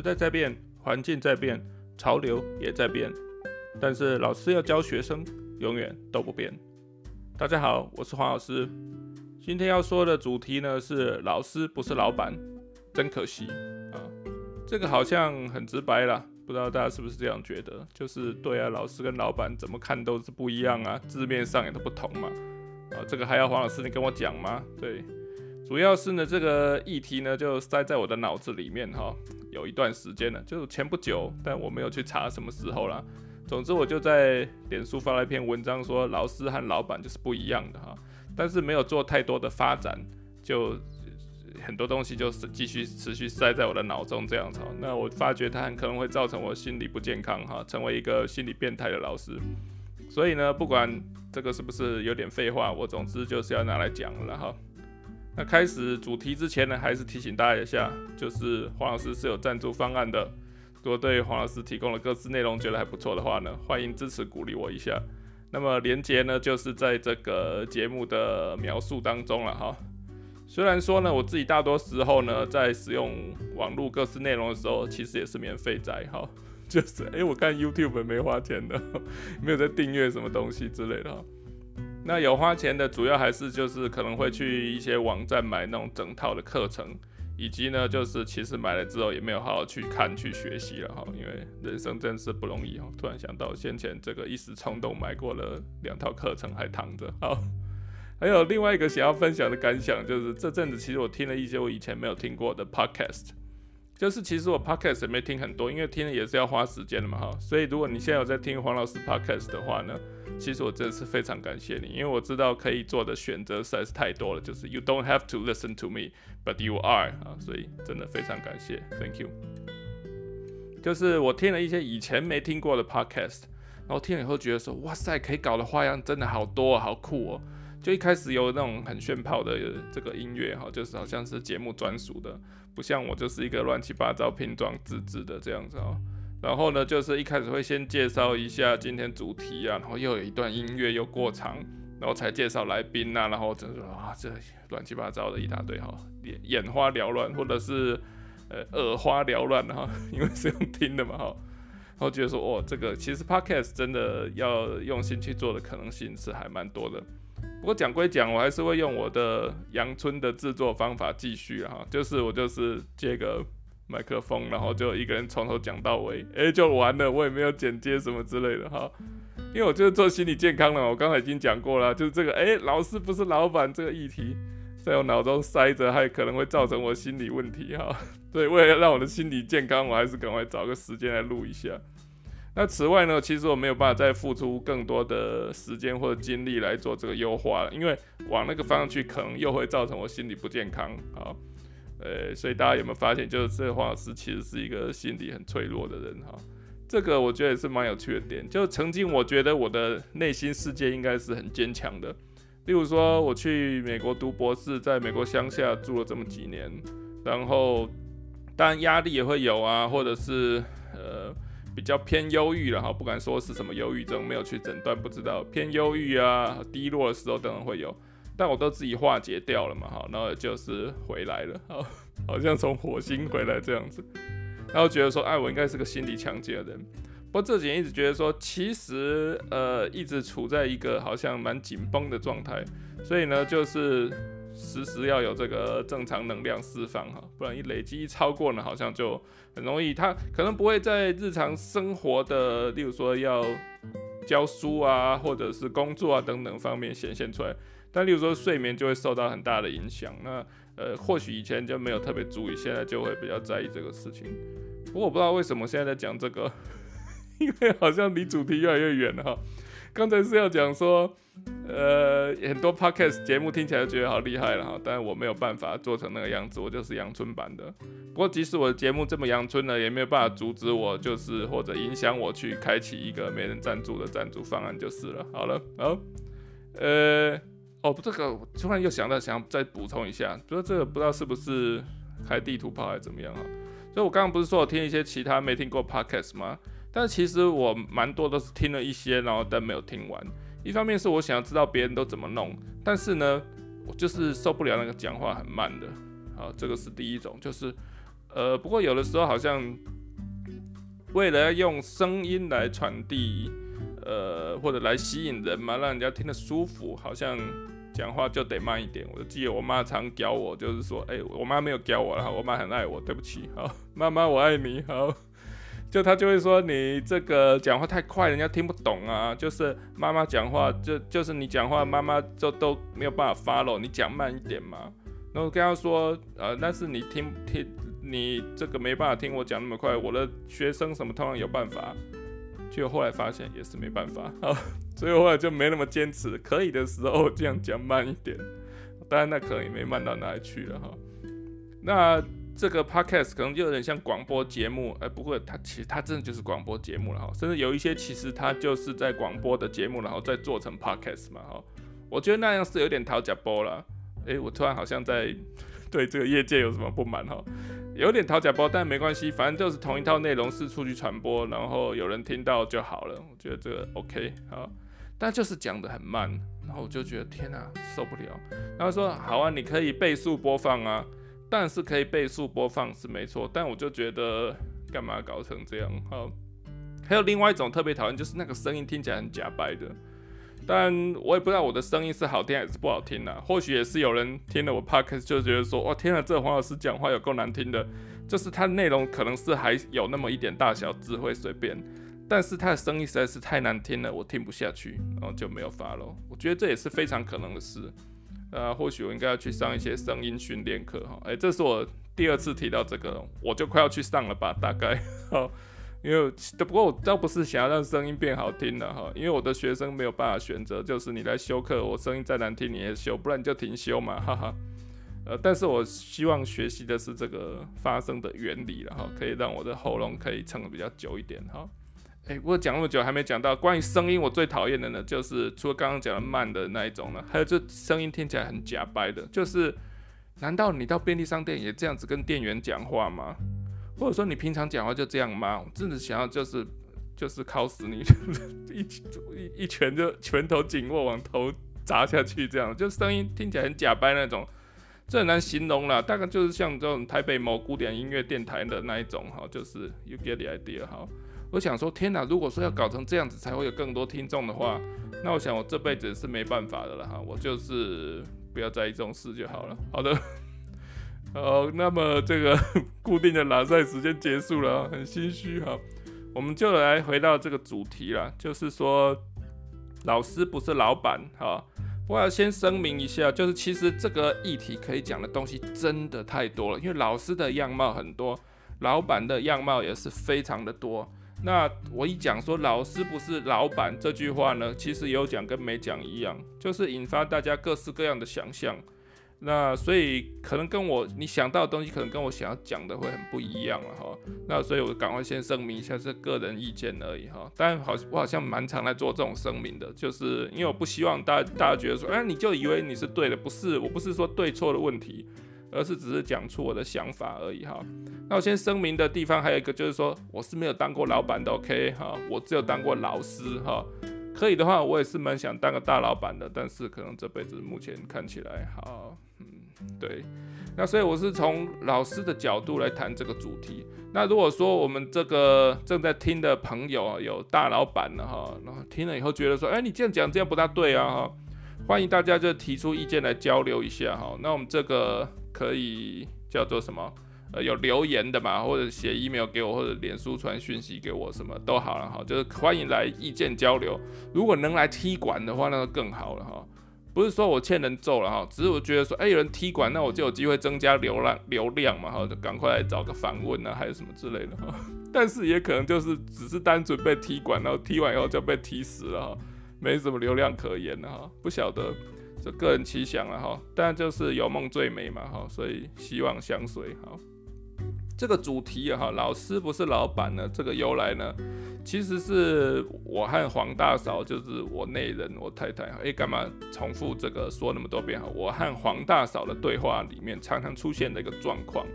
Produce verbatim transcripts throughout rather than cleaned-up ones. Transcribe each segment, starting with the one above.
时代在变，环境在变，潮流也在变，但是老师要教学生永远都不变。大家好，我是黄老师。今天要说的主题呢是老师不是老板，真可惜啊！这个好像很直白啦，不知道大家是不是这样觉得？就是对啊，老师跟老板怎么看都是不一样啊，字面上也都不同嘛。啊，这个还要黄老师你跟我讲吗？对，主要是呢这个议题呢就塞在我的脑子里面哈，有一段时间了，就前不久，但我没有去查什么时候啦。总之我就在脸书发了一篇文章说老师和老板就是不一样的哈，但是没有做太多的发展，就很多东西就继续持续塞在我的脑中这样子。那我发觉它很可能会造成我心理不健康哈，成为一个心理变态的老师。所以呢，不管这个是不是有点废话，我总之就是要拿来讲了哈。那开始主题之前呢，还是提醒大家一下，就是黄老师是有赞助方案的。如果对黄老师提供的各自内容觉得还不错的话呢，欢迎支持鼓励我一下。那么连结呢，就是在这个节目的描述当中了哈。虽然说呢，我自己大多时候呢，在使用网络各自内容的时候，其实也是免费宅哈，就是哎、欸，我看 YouTube 没花钱的，没有在订阅什么东西之类的哈。那有花钱的，主要还是就是可能会去一些网站买那种整套的课程。以及呢，就是其实买了之后也没有好好去看、去学习了哈，因为人生真是不容易哈。突然想到先前这个一时冲动买过了两套课程还躺着。好，还有另外一个想要分享的感想就是，这阵子其实我听了一些我以前没有听过的 podcast， 就是其实我 podcast 也没听很多，因为听了也是要花时间的嘛哈。所以如果你现在有在听黄老师 podcast 的话呢，其实我真的是非常感谢你，因为我知道可以做的选择实在是太多了，就是 you don't have to listen to me, but you are 啊，所以真的非常感谢 ，thank you。就是我听了一些以前没听过的 podcast， 然后听了以后觉得说，哇塞，可以搞的花样真的好多，好酷哦！就一开始有那种很炫炮的这个音乐哈，就是好像是节目专属的，不像我就是一个乱七八糟拼装自制的这样子哦。然后呢，就是一开始会先介绍一下今天主题啊，然后又有一段音乐又过长，然后才介绍来宾啊，然后真的啊，这乱七八糟的一大堆哈，眼花缭乱，或者是呃耳花缭乱哈，因为是用听的嘛哈，然后觉得说哦，这个其实 podcast 真的要用心去做的可能性是还蛮多的。不过讲归讲，我还是会用我的阳春的制作方法继续哈，就是我就是接个麦克风，然后就一个人从头讲到尾，哎，就完了，我也没有剪接什么之类的哈，因为我就是做心理健康了，我刚才已经讲过了，就是这个，哎，老师不是老板这个议题，在我脑中塞着，还可能会造成我心理问题哈，所以为了让我的心理健康，我还是赶快找个时间来录一下。那此外呢，其实我没有办法再付出更多的时间或者精力来做这个优化了，因为往那个方向去，可能又会造成我心理不健康啊。呃，所以大家有没有发现，就是这个黄老师其实是一个心理很脆弱的人哈。这个我觉得也是蛮有趣的点。就曾经我觉得我的内心世界应该是很坚强的，例如说我去美国读博士，在美国乡下住了这么几年，然后当然压力也会有啊，或者是呃比较偏忧郁了哈，不敢说是什么忧郁症，没有去诊断，不知道偏忧郁啊、低落的时候当然会有。但我都自己化解掉了嘛，好，然后就是回来了，好，好像从火星回来这样子，然后觉得说，哎、啊，我应该是个心理强健的人。不过这几年一直觉得说，其实呃，一直处在一个好像蛮紧绷的状态，所以呢，就是时时要有这个正常能量释放哈，不然一累积一超过呢，好像就很容易，它可能不会在日常生活的，例如说要教书啊，或者是工作啊等等方面显现出来。但例如说睡眠就会受到很大的影响，那呃或许以前就没有特别注意，现在就会比较在意这个事情。不过我不知道为什么现在在讲这个，因为好像离主题越来越远了哈。刚才是要讲说，呃很多 podcast 节目听起来就觉得好厉害了哈，但我没有办法做成那个样子，我就是阳春版的。不过即使我的节目这么阳春呢，也没有办法阻止我，就是或者影响我去开启一个没人赞助的赞助方案就是了。好了，好，呃。哦，这个我突然又想到，想再补充一下，不知道这个不知道是不是开地图炮还是怎么样哈。所以我刚刚不是说我听一些其他没听过 podcast 吗？但其实我蛮多都是听了一些，然后但没有听完。一方面是我想要知道别人都怎么弄，但是呢，我就是受不了那个讲话很慢的。好，这个是第一种，就是呃，不过有的时候好像为了要用声音来传递，呃，或者来吸引人嘛，让人家听得舒服，好像讲话就得慢一点。我记得我妈常教我，就是说，哎、欸，我妈没有教我啦，我妈很爱我，对不起，好，妈妈我爱你，好。就他就会说你这个讲话太快，人家听不懂啊。就是妈妈讲话，就就是你讲话，妈妈就都没有办法 follow， 你讲慢一点嘛。然后跟他说，呃，但是你听听你这个没办法听我讲那么快，我的学生什么通常有办法。就后来发现也是没办法，所以后来就没那么坚持。可以的时候这样讲慢一点，当然那可能也没慢到哪里去了哈。那。这个 podcast 可能就有点像广播节目，哎、欸，不过它其实它真的就是广播节目了哈，甚至有一些其实它就是在广播的节目，然后再做成 podcast 嘛哈。我觉得那样是有点讨假包了，哎、欸，我突然好像在对这个业界有什么不满哈，有点讨假包，但没关系，反正就是同一套内容四处去传播，然后有人听到就好了，我觉得这个 OK 好，但就是讲得很慢，然后我就觉得天啊受不了，然后说好啊，你可以倍速播放啊。但是可以倍速播放是没错，但我就觉得干嘛搞成这样？好，还有另外一种特别讨厌，就是那个声音听起来很假白的，但我也不知道我的声音是好听还是不好听啦。或许也是有人听了我 podcast 就觉得说，哇，天啊，这黄老师讲话有够难听的，就是他内容可能是还有那么一点大小智慧随便，但是他的声音实在是太难听了，我听不下去，然后就没有发了。我觉得这也是非常可能的事。呃，或许我应该要去上一些声音训练课哈。哎、欸，这是我第二次提到这个，我就快要去上了吧，大概。好，因为不过我倒不是想要让声音变好听了哈，因为我的学生没有办法选择，就是你来修课，我声音再难听你也修，不然你就停修嘛，哈哈。呃，但是我希望学习的是这个发声的原理了哈，可以让我的喉咙可以撑得比较久一点哈。哎、欸，我讲那么久还没讲到关于声音，我最讨厌的呢，就是除了刚刚讲的慢的那一种呢，还有就声音听起来很假掰的，就是难道你到便利商店也这样子跟店员讲话吗？或者说你平常讲话就这样吗？我真的想要就是就是敲死你，一一拳就拳头紧握往头砸下去这样，就声音听起来很假掰那种。这很难形容啦，大概就是像这种台北某古典音乐电台的那一种哈，就是 you get the idea 哈。我想说，天哪！如果说要搞成这样子才会有更多听众的话，那我想我这辈子是没办法的了哈。我就是不要在意这种事就好了。好的，好，那么这个固定的拉赛时间结束了，很心虚哈。我们就来回到这个主题啦，就是说老师不是老板哈。我要先声明一下，就是其实这个议题可以讲的东西真的太多了，因为老师的样貌很多，老板的样貌也是非常的多。那我一讲说老师不是老板这句话呢，其实有讲跟没讲一样，就是引发大家各式各样的想象。那所以可能跟我你想到的东西，可能跟我想要讲的会很不一样了哈。那所以我赶快先声明一下，是个人意见而已哈。但好，我好像蛮常来做这种声明的，就是因为我不希望大家大家觉得说，哎、啊，你就以为你是对的，不是，我不是说对错的问题。而是只是讲出我的想法而已哈。那我先声明的地方还有一个就是说，我是没有当过老板的 ，OK 哈，我只有当过老师哈。可以的话，我也是蛮想当个大老板的，但是可能这辈子目前看起来好，嗯，对。那所以我是从老师的角度来谈这个主题。那如果说我们这个正在听的朋友有大老板了哈，然后听了以后觉得说，哎、欸，你这样讲这样不大对啊哈，欢迎大家就提出意见来交流一下哈。那我们这个。可以叫做什么？呃，有留言的嘛，或者写 email 给我，或者脸书传讯息给我，什么都好了哈。就是欢迎来意见交流。如果能来踢馆的话，那就更好了哈。不是说我欠人揍了哈，只是我觉得说，哎、欸，有人踢馆，那我就有机会增加流量流量嘛哈，就赶快来找个访问啊，还有什么之类的哈。但是也可能就是只是单纯被踢馆，然后踢完以后就被踢死了哈，没什么流量可言了哈，不晓得。就个人奇想了哈，但就是有梦最美嘛哈，所以希望相随哈。这个主题哈，老师不是老板呢，这个由来呢，其实是我和黄大嫂，就是我内人，我太太，哎、欸，干嘛重复这个说那么多遍哈？我和黄大嫂的对话里面常常出现的一个状况，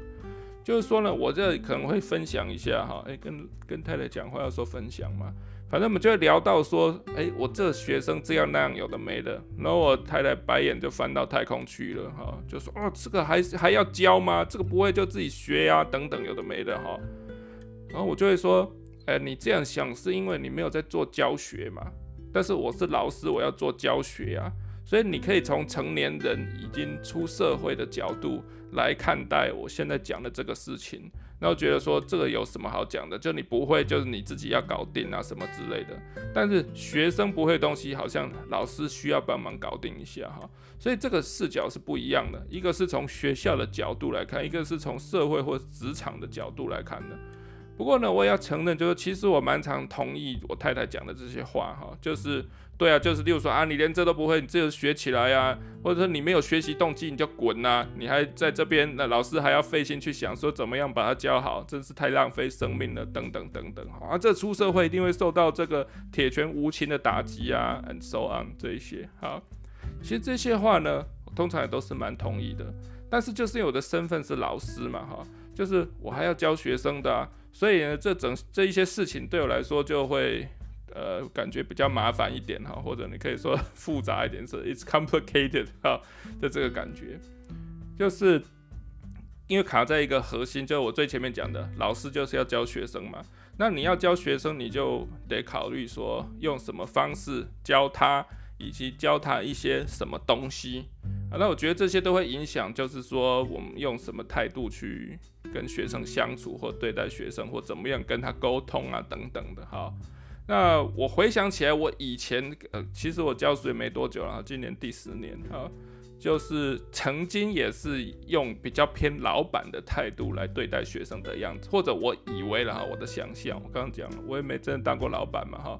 就是说呢，我这可能会分享一下哈，哎，跟跟太太讲话要说分享嘛，反正我们就会聊到说，哎，我这学生这样那样有的没的，然后我太太白眼就翻到太空去了哈，就说哦，这个还还要教吗？这个不会就自己学呀、啊，等等有的没的哈，然后我就会说，哎，你这样想是因为你没有在做教学嘛，但是我是老师，我要做教学啊。所以你可以从成年人已经出社会的角度来看待我现在讲的这个事情，然后觉得说这个有什么好讲的，就你不会就是你自己要搞定啊什么之类的。但是学生不会的东西好像老师需要帮忙搞定一下哈，所以这个视角是不一样的，一个是从学校的角度来看，一个是从社会或职场的角度来看的。不过呢，我也要承认，就是其实我蛮常同意我太太讲的这些话哈，就是对啊，就是例如说啊，你连这都不会，你自己学起来啊，或者说你没有学习动机你就滚啊，你还在这边，那老师还要费心去想说怎么样把它教好，真是太浪费生命了，等等等等啊，这出社会一定会受到这个铁拳无情的打击啊 ，and so on 这一些哈。其实这些话呢，我通常也都是蛮同意的，但是就是因为我的身份是老师嘛哈，就是我还要教学生的啊。所以呢，这整这一些事情对我来说就会，呃，感觉比较麻烦一点哈，或者你可以说复杂一点，是 it's complicated 哈的这个感觉，就是因为卡在一个核心，就是我最前面讲的，老师就是要教学生嘛。那你要教学生，你就得考虑说用什么方式教他，以及教他一些什么东西啊。那我觉得这些都会影响，就是说我们用什么态度去跟学生相处，或对待学生，或怎么样跟他沟通啊，等等的哈。那我回想起来，我以前、呃、其实我教书也没多久了，今年第十年哈，就是曾经也是用比较偏老板的态度来对待学生的样子，或者我以为了哈，我的想象，我刚刚讲了，我也没真的当过老板嘛哈。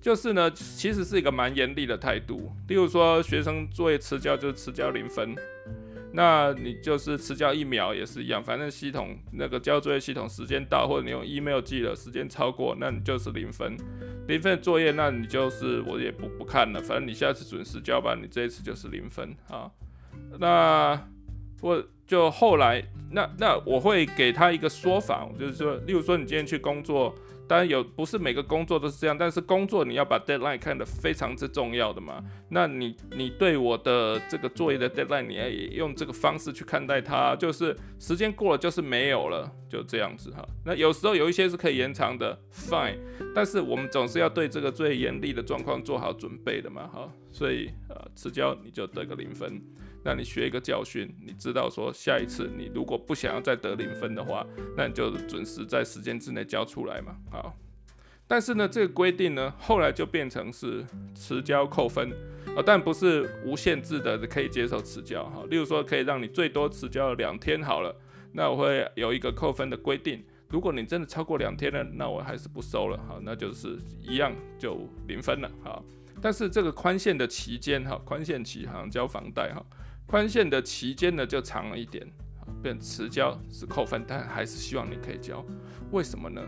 就是呢，其实是一个蛮严厉的态度。例如说，学生作业迟交就是迟交零分，那你就是迟交一秒也是一样，反正系统那个交作业系统时间到，或者你用 email 寄了，时间超过，那你就是零分。零分的作业，那你就是我也不不看了，反正你下次准时交吧，你这一次就是零分啊。那我就后来，那那我会给他一个说法，就是说，例如说你今天去工作。当然有，不是每个工作都是这样，但是工作你要把 deadline 看得非常之重要的嘛。那你你对我的这个作业的 deadline， 你要也用这个方式去看待它，就是时间过了就是没有了，就这样子哈。那有时候有一些是可以延长的 ，fine， 但是我们总是要对这个最严厉的状况做好准备的嘛哈。所以呃，迟交你就得个零分，那你学一个教训，你知道说下一次你如果不想要再得零分的话，那你就准时在时间之内交出来嘛。好，但是呢，这个规定呢，后来就变成是迟交扣分，哦，但不是无限制的可以接受迟交哈。例如说，可以让你最多迟交两天好了，那我会有一个扣分的规定。如果你真的超过两天了，那我还是不收了，好，那就是一样就零分了，好。但是这个宽限的期间哈，宽限期好像交房贷哈，宽限的期间呢就长了一点，变迟交是扣分，但还是希望你可以交，为什么呢？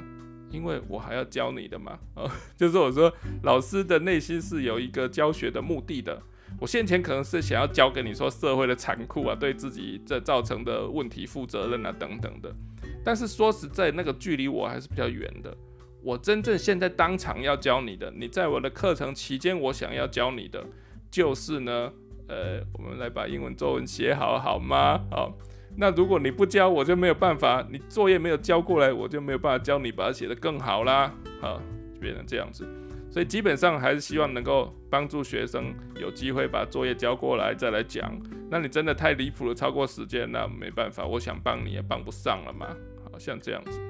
因为我还要教你的嘛，哦，就是我说老师的内心是有一个教学的目的的。我先前可能是想要教给你说社会的残酷啊，对自己这造成的问题负责任啊，等等的。但是说实在，那个距离我还是比较远的。我真正现在当场要教你的，你在我的课程期间，我想要教你的，就是呢，呃，我们来把英文作文写好，好吗？好。那如果你不教，我就没有办法，你作业没有交过来，我就没有办法教你把它写得更好啦，啊，就变成这样子。所以基本上还是希望能够帮助学生有机会把作业交过来再来讲。那你真的太离谱了，超过时间，那没办法，我想帮你也帮不上了嘛，好像这样子。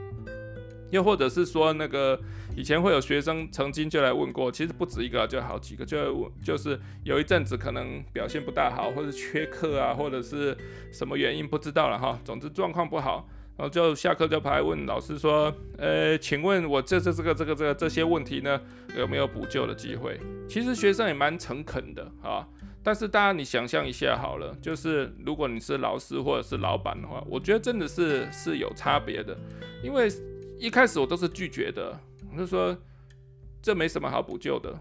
又或者是说，那个以前会有学生曾经就来问过，其实不止一个，就好几个，就就是有一阵子可能表现不大好，或者缺课啊，或者是什么原因不知道了哈，总之状况不好，然后就下课就跑来问老师说，呃，请问我这这这个这个这个这些问题呢，有没有补救的机会？其实学生也蛮诚恳的啊。但是大家你想象一下好了，就是如果你是老师或者是老板的话，我觉得真的是是有差别的，因为。一开始我都是拒绝的，我就说这没什么好补救的，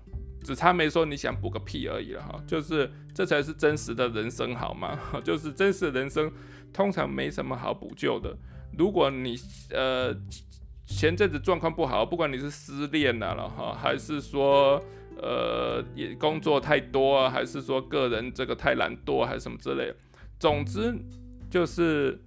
只差没说你想补个屁而已了哈，就是这才是真实的人生好吗？就是真实的人生通常没什么好补救的。如果你呃前阵子状况不好，不管你是失恋啊了哈，还是说呃也工作太多啊，还是说个人这个太懒惰，还是什么之类的，总之就是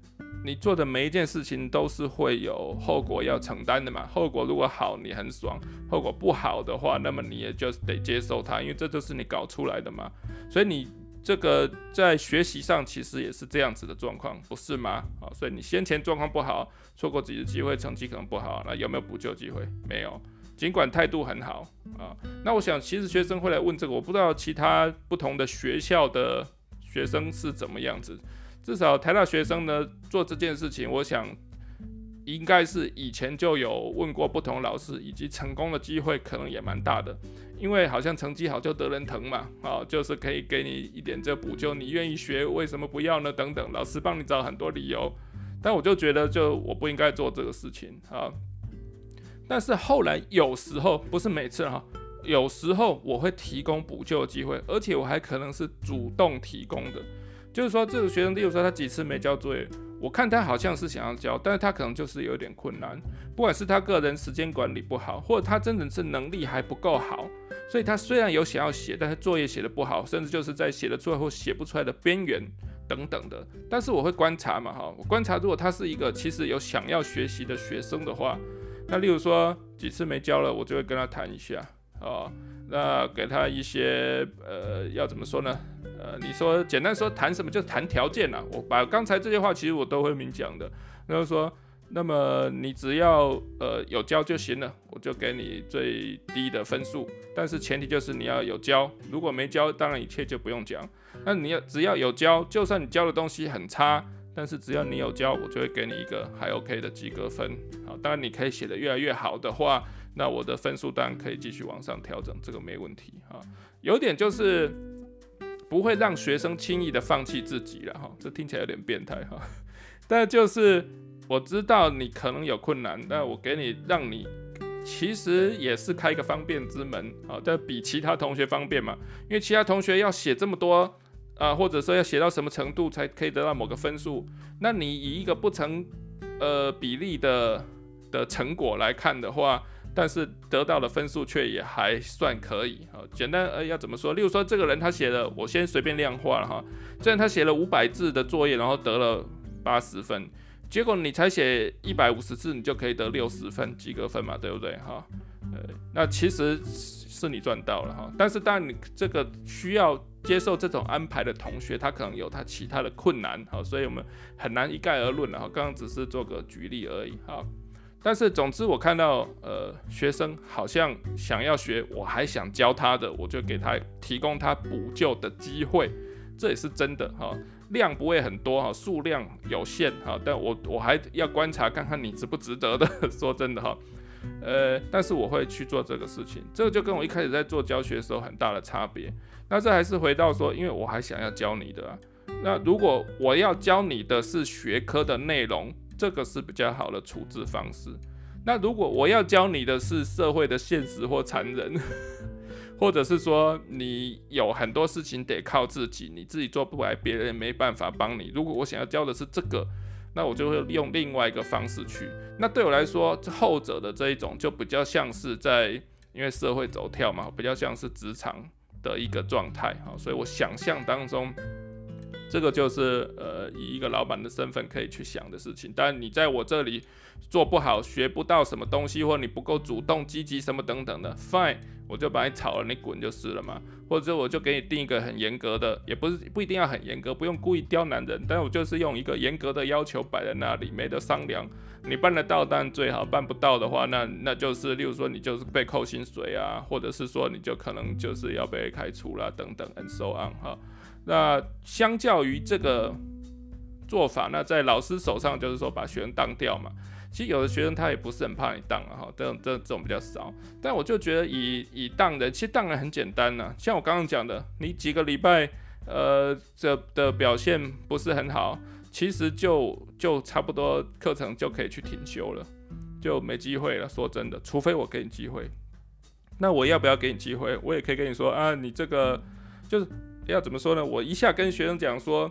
你做的每一件事情都是会有后果要承担的嘛。后果如果好，你很爽；后果不好的话，那么你也就得接受它，因为这就是你搞出来的嘛。所以你这个在学习上其实也是这样子的状况，不是吗？所以你先前状况不好，错过几次机会，成绩可能不好，那有没有补救机会？没有，尽管态度很好啊。那我想，其实学生会来问这个，我不知道其他不同的学校的学生是怎么样子。至少台大学生呢做这件事情，我想应该是以前就有问过不同老师，以及成功的机会可能也蛮大的，因为好像成绩好就得人疼嘛，哦，就是可以给你一点这补救，你愿意学为什么不要呢？等等，老师帮你找很多理由，但我就觉得就我不应该做这个事情啊。但是后来有时候不是每次哈，有时候我会提供补救的机会，而且我还可能是主动提供的，就是说这个学生，例如说他几次没交作业。我看他好像是想要教，但是他可能就是有点困难，不管是他个人时间管理不好，或者他真的是能力还不够好，所以他虽然有想要写，但是作业写得不好，甚至就是在写得出来或写不出来的边缘等等的。但是我会观察嘛，我观察如果他是一个其实有想要学习的学生的话，那例如说几次没教了，我就会跟他谈一下，哦，那给他一些呃，要怎么说呢？呃，你说简单说谈什么，就谈条件啦。我把刚才这些话其实我都会明讲的。然后说，那么你只要呃有交就行了，我就给你最低的分数。但是前提就是你要有交，如果没交，当然一切就不用讲。那你要只要有交，就算你交的东西很差，但是只要你有交，我就会给你一个还 OK 的及格分。好，当然你可以写得越来越好的话，那我的分数当然可以继续往上调整，这个没问题啊。有点就是不会让学生轻易的放弃自己了哈，这听起来有点变态哈。但就是我知道你可能有困难，但我给你让你其实也是开一个方便之门啊，但比其他同学方便嘛，因为其他同学要写这么多。啊，或者说要写到什么程度才可以得到某个分数？那你以一个不成呃比例的的成果来看的话，但是得到的分数却也还算可以啊。简单呃要怎么说？例如说这个人他写了，我先随便量化了哈，这人他写了五百字的作业，然后得了八十分，结果你才写一百五十字，你就可以得六十分及格分嘛，对不对哈？呃，那其实是你赚到了哈，但是当然你这个需要接受这种安排的同学，他可能有他其他的困难，所以我们很难一概而论，刚刚只是做个举例而已。但是总之我看到、呃、学生好像想要学，我还想教他的，我就给他提供他补救的机会，这也是真的，量不会很多，数量有限，但 我, 我还要观察看看你值不值得的，说真的哈。呃，但是我会去做这个事情，这个就跟我一开始在做教学的时候很大的差别。那这还是回到说，因为我还想要教你的啊。那如果我要教你的是学科的内容，这个是比较好的处置方式。那如果我要教你的是社会的现实或残忍，或者是说你有很多事情得靠自己，你自己做不来，别人没办法帮你。如果我想要教的是这个，那我就会用另外一个方式去。那对我来说，后者的这一种就比较像是在，因为社会走跳嘛，比较像是职场的一个状态。所以我想象当中，这个就是呃以一个老板的身份可以去想的事情。但你在我这里做不好，学不到什么东西，或你不够主动积极什么等等的 ，fine， 我就把你炒了，你滚就是了嘛。或者我就给你定一个很严格的，也不是不一定要很严格，不用故意刁难人，但我就是用一个严格的要求摆在那里，没得商量。你办得到当然最好，办不到的话，那那就是例如说你就是被扣薪水啊，或者是说你就可能就是要被开除啦、啊、等等 ，and so on 哈。那相较于这个做法，那在老师手上就是说把学生当掉嘛。其实有的学生他也不是很怕你当啊，这种这种比较少。但我就觉得以以当人，其实当人很简单啊，像我刚刚讲的，你几个礼拜呃这的表现不是很好，其实就就差不多课程就可以去停修了，就没机会了。说真的，除非我给你机会，那我要不要给你机会？我也可以跟你说啊，你这个就是要怎么说呢？我一下跟学生讲说，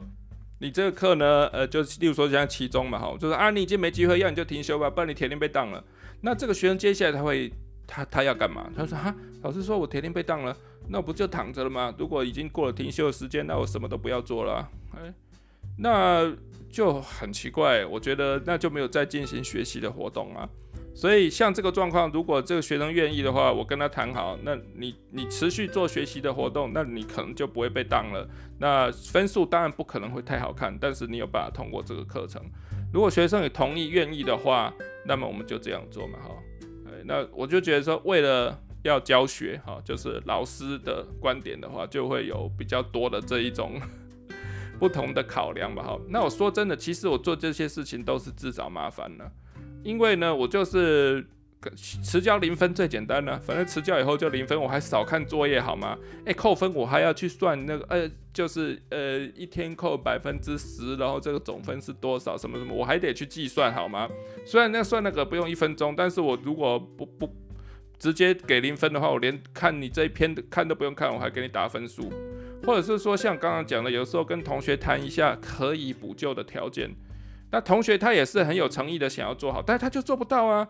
你这个课呢，呃，就是例如说像期中嘛，哈，就是啊，你已经没机会要，你就停休吧，不然你铁定被当了。那这个学生接下来他会，他他要干嘛？他说啊，老师说我铁定被当了，那我不就躺着了吗？如果已经过了停休的时间，那我什么都不要做了、啊，哎，那就很奇怪，我觉得那就没有再进行学习的活动啊。所以像这个状况，如果这个学生愿意的话，我跟他谈好，那你你持续做学习的活动，那你可能就不会被当了。那分数当然不可能会太好看，但是你有办法通过这个课程。如果学生也同意愿意的话，那么我们就这样做嘛，哈。那我就觉得说，为了要教学，哈，就是老师的观点的话，就会有比较多的这一种不同的考量吧，哈。那我说真的，其实我做这些事情都是自找麻烦了。因为呢，我就是迟交零分最简单了、啊，反正迟交以后就零分，我还少看作业好吗？哎、欸，扣分我还要去算那个，呃，就是呃一天扣百分之十，然后这个总分是多少，什么什么，我还得去计算好吗？虽然那算那个不用一分钟，但是我如果不不直接给零分的话，我连看你这一篇看都不用看，我还给你打分数，或者是说像刚刚讲的，有时候跟同学谈一下可以补救的条件。那同学他也是很有诚意的想要做好，但他就做不到啊。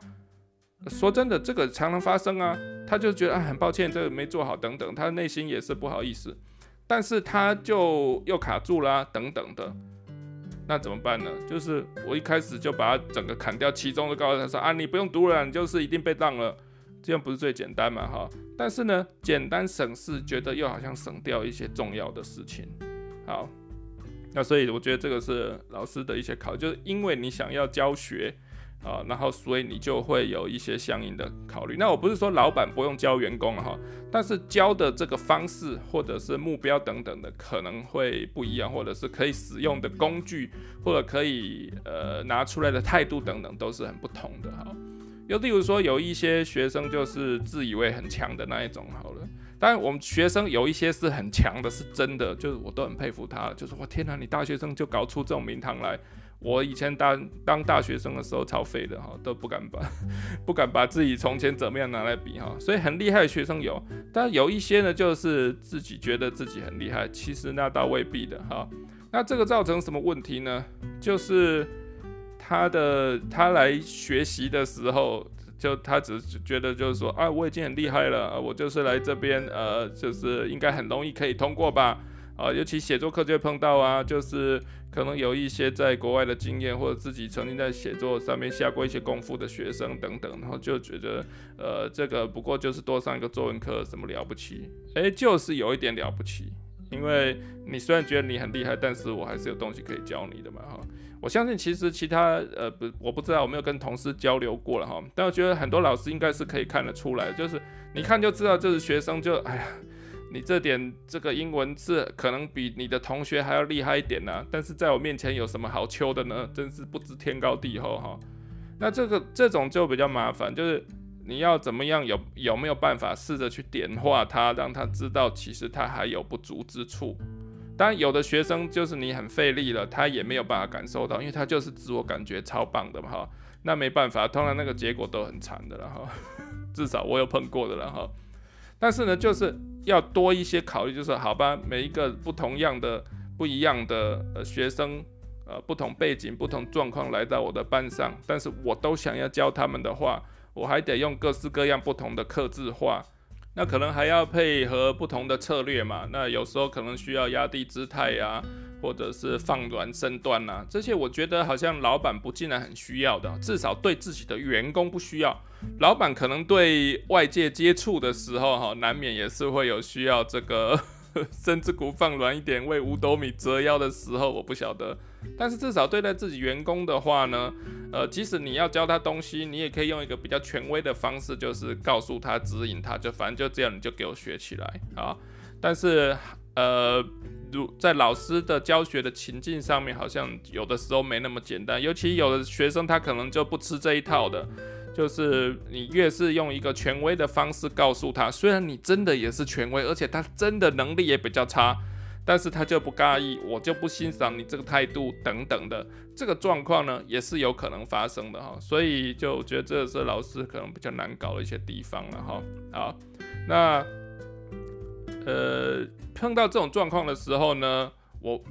说真的，这个常常发生啊。他就觉得、啊、很抱歉，这个没做好等等，他内心也是不好意思，但是他就又卡住啦、啊、等等的。那怎么办呢？就是我一开始就把他整个砍掉，其中就告诉他说啊，你不用读了，你就是一定被当了，这样不是最简单嘛哈？但是呢，简单省事，觉得又好像省掉一些重要的事情。好。那所以我觉得这个是老师的一些考虑，就是因为你想要教学啊，然后所以你就会有一些相应的考虑。那我不是说老板不用教员工哈，但是教的这个方式或者是目标等等的可能会不一样，或者是可以使用的工具或者可以呃拿出来的态度等等都是很不同的哈。又例如说有一些学生就是自以为很强的那一种好了。当然，我们学生有一些是很强的，是真的，就是我都很佩服他。就是我天哪，你大学生就搞出这种名堂来！我以前大当大学生的时候超废的哈，都不敢把不敢把自己从前怎么样拿来比哈。所以很厉害的学生有，但有一些呢，就是自己觉得自己很厉害，其实那倒未必的哈。那这个造成什么问题呢？就是他的他来学习的时候。就他只是觉得就是说啊，我已经很厉害了，我就是来这边呃，就是应该很容易可以通过吧，啊、呃，尤其写作课就会碰到啊，就是可能有一些在国外的经验或者自己曾经在写作上面下过一些功夫的学生等等，然后就觉得呃，这个不过就是多上一个作文课什么了不起，哎，就是有一点了不起。因为你虽然觉得你很厉害，但是我还是有东西可以教你的嘛哈。我相信其实其他呃不，我不知道，我没有跟同事交流过了哈。但我觉得很多老师应该是可以看得出来，就是你看就知道，就是学生就哎呀，你这点这个英文是可能比你的同学还要厉害一点呐、啊。但是在我面前有什么好秋的呢？真是不知天高地厚哈。那这个这种就比较麻烦，就是。你要怎么样有有没有办法试着去点化他，让他知道其实他还有不足之处。当然，有的学生就是你很费力了，他也没有办法感受到，因为他就是自我感觉超棒的嘛哈。那没办法，通常那个结果都很惨的了哈。至少我有碰过的了哈。但是呢，就是要多一些考虑，就是好吧，每一个不同样的、不一样的、呃、学生。呃，不同背景、不同状况来到我的班上，但是我都想要教他们的话，我还得用各式各样不同的客制化，那可能还要配合不同的策略嘛。那有时候可能需要压低姿态呀、啊，或者是放软身段呐、啊，这些我觉得好像老板不竟然很需要的，至少对自己的员工不需要。老板可能对外界接触的时候哈，难免也是会有需要这个。身子骨放软一点，为五斗米折腰的时候，我不晓得。但是至少对待自己员工的话呢，呃，即使你要教他东西，你也可以用一个比较权威的方式，就是告诉他、指引他，就反正就这样，你就给我学起来啊。但是，呃，在老师的教学的情境上面，好像有的时候没那么简单，尤其有的学生他可能就不吃这一套的。就是你越是用一个权威的方式告诉他，虽然你真的也是权威，而且他真的能力也比较差，但是他就不介意，我就不欣赏你这个态度等等的，这个状况呢也是有可能发生的哈，所以就我觉得这是老师可能比较难搞的一些地方了哈。好，那呃碰到这种状况的时候呢，我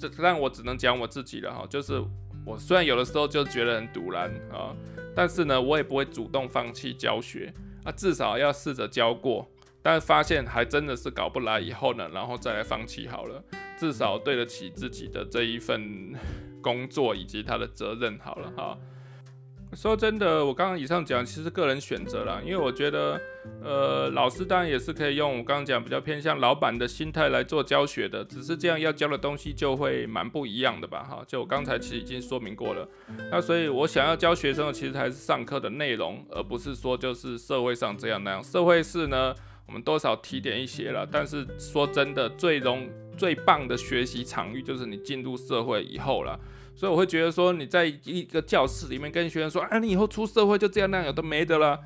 这但我只能讲我自己了哈，就是我虽然有的时候就觉得很堵然啊，但是呢，我也不会主动放弃教学啊，至少要试着教过，但是发现还真的是搞不来以后呢，然后再来放弃好了，至少对得起自己的这一份工作以及他的责任好了哈。说真的，我刚刚以上讲其实个人选择啦，因为我觉得，呃，老师当然也是可以用我刚刚讲比较偏向老板的心态来做教学的，只是这样要教的东西就会蛮不一样的吧，哈，就我刚才其实已经说明过了。那所以我想要教学生的其实还是上课的内容，而不是说就是社会上这样那样。社会是呢，我们多少提点一些啦，但是说真的，最容最棒的学习场域就是你进入社会以后啦。所以我会觉得说，你在一个教室里面跟学生说，啊，你以后出社会就这样那样，有的没的啦，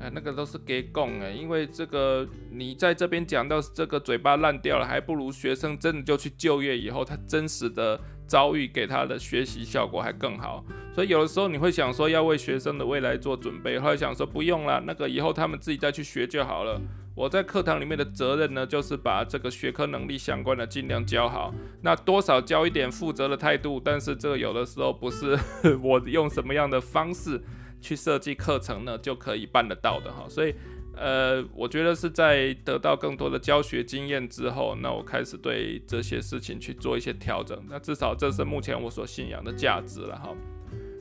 哎，那个都是给供哎，因为这个你在这边讲到这个嘴巴烂掉了，还不如学生真的就去就业以后，他真实的遭遇给他的学习效果还更好。所以有的时候你会想说要为学生的未来做准备，后来想说不用啦，那个以后他们自己再去学就好了。我在课堂里面的责任呢，就是把这个学科能力相关的尽量教好，那多少教一点负责的态度，但是这个有的时候不是我用什么样的方式去设计课程呢就可以办得到的哈。所以呃，我觉得是在得到更多的教学经验之后，那我开始对这些事情去做一些调整，那至少这是目前我所信仰的价值了哈。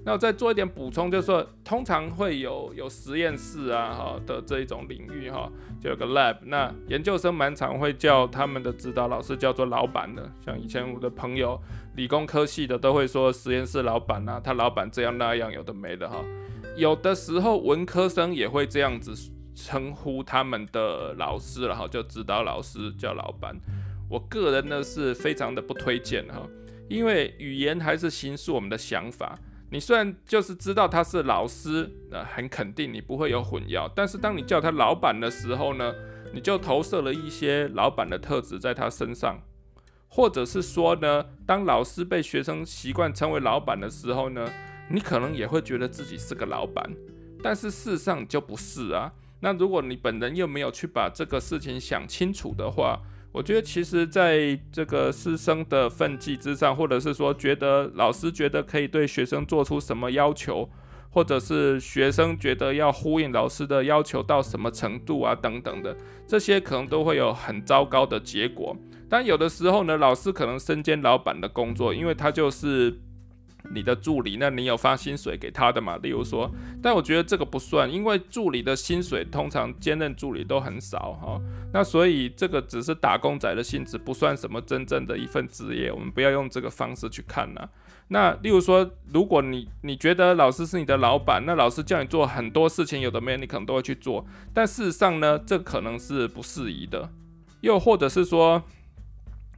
那我再做一点补充，就是说，通常会有有实验室啊，哈的这一种领域哈，就有个 lab。那研究生蛮常会叫他们的指导老师叫做老板的，像以前我的朋友理工科系的都会说实验室老板啊，他老板这样那样，有的没的哈。有的时候文科生也会这样子称呼他们的老师了哈，就指导老师叫老板。我个人呢是非常的不推荐哈，因为语言还是形塑我们的想法。你虽然就是知道他是老师，呃，很肯定你不会有混淆，但是当你叫他老板的时候呢，你就投射了一些老板的特质在他身上，或者是说呢，当老师被学生习惯称为老板的时候呢，你可能也会觉得自己是个老板，但是事实上就不是啊。那如果你本人又没有去把这个事情想清楚的话，我觉得其实在这个师生的分际之上，或者是说觉得老师觉得可以对学生做出什么要求，或者是学生觉得要呼应老师的要求到什么程度啊等等的，这些可能都会有很糟糕的结果。但有的时候呢，老师可能身兼老板的工作，因为他就是你的助理，那你有发薪水给他的嘛？例如说，但我觉得这个不算，因为助理的薪水通常兼任助理都很少哈、哦。那所以这个只是打工仔的薪资，不算什么真正的一份职业，我们不要用这个方式去看啦、啊。那例如说，如果你你觉得老师是你的老板，那老师叫你做很多事情，有的没有你可能都会去做，但事实上呢，这可能是不适宜的。又或者是说，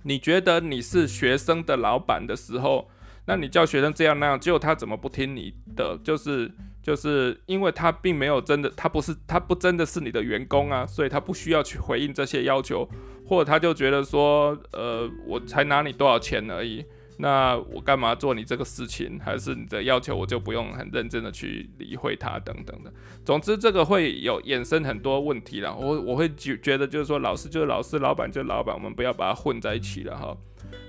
你觉得你是学生的老板的时候，那你叫学生这样那样，结果他怎么不听你的？就是就是因为他并没有真的，他不是他不真的是你的员工啊，所以他不需要去回应这些要求，或者他就觉得说，呃，我才拿你多少钱而已，那我干嘛做你这个事情？还是你的要求我就不用很认真的去理会他等等的。总之，这个会有衍生很多问题啦。我我会觉得就是说，老师就是老师，老板就是老板，我们不要把它混在一起了哈。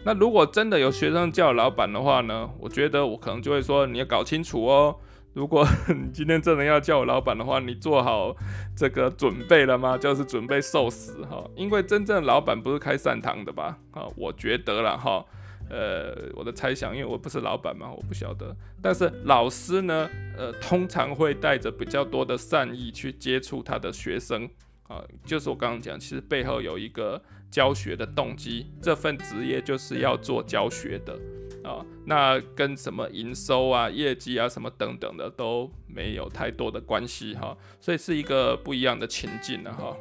那如果真的有学生叫老板的话呢，我觉得我可能就会说你要搞清楚哦。如果你今天真的要叫我老板的话，你做好这个准备了吗？就是准备受死哈，因为真正的老板不是开善堂的吧？啊，我觉得啦哈，呃，我的猜想，因为我不是老板嘛，我不晓得。但是老师呢，呃，通常会带着比较多的善意去接触他的学生。啊，就是我刚刚讲，其实背后有一个教学的动机，这份职业就是要做教学的啊，那跟什么营收啊、业绩啊什么等等的都没有太多的关系哈、啊，所以是一个不一样的情境了、啊、哈、啊。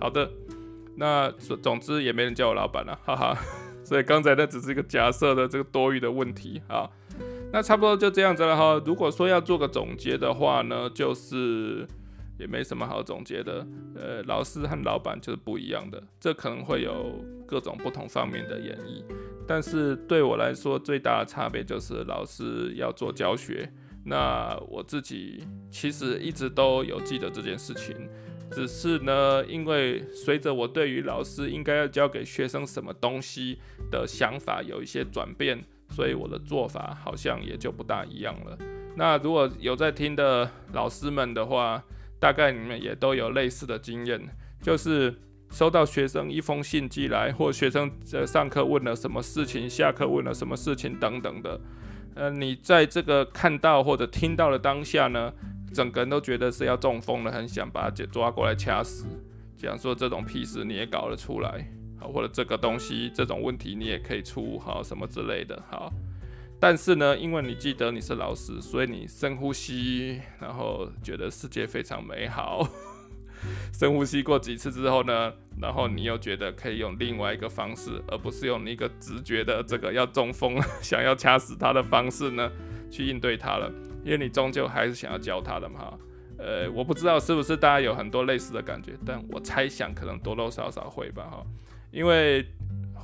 好的，那总之也没人叫我老板了、啊，哈哈。所以刚才那只是一个假设的这个多余的问题啊，那差不多就这样子了哈、啊。如果说要做个总结的话呢，就是。也没什么好总结的，呃，老师和老板就是不一样的，这可能会有各种不同方面的演绎。但是对我来说，最大的差别就是老师要做教学，那我自己其实一直都有记得这件事情，只是呢，因为随着我对于老师应该要教给学生什么东西的想法有一些转变，所以我的做法好像也就不大一样了。那如果有在听的老师们的话，大概你们也都有类似的经验，就是收到学生一封信寄来，或学生上课问了什么事情，下课问了什么事情等等的。呃，你在这个看到或者听到的当下呢，整个人都觉得是要中风了，很想把他抓过来掐死，讲说这种屁事你也搞得出来，好，或者这个东西这种问题你也可以出，好，什么之类的，好。但是呢，因为你记得你是老师，所以你深呼吸，然后觉得世界非常美好。深呼吸过几次之后呢，然后你又觉得可以用另外一个方式，而不是用一个直觉的这个要中风想要掐死他的方式呢去应对他了，因为你终究还是想要教他的嘛。呃，我不知道是不是大家有很多类似的感觉，但我猜想可能多多少少会吧，因为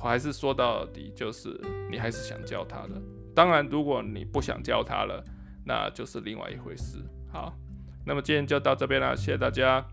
我还是说到底，就是你还是想教他的。当然如果你不想教他了，那就是另外一回事。好，那么今天就到这边啦，谢谢大家。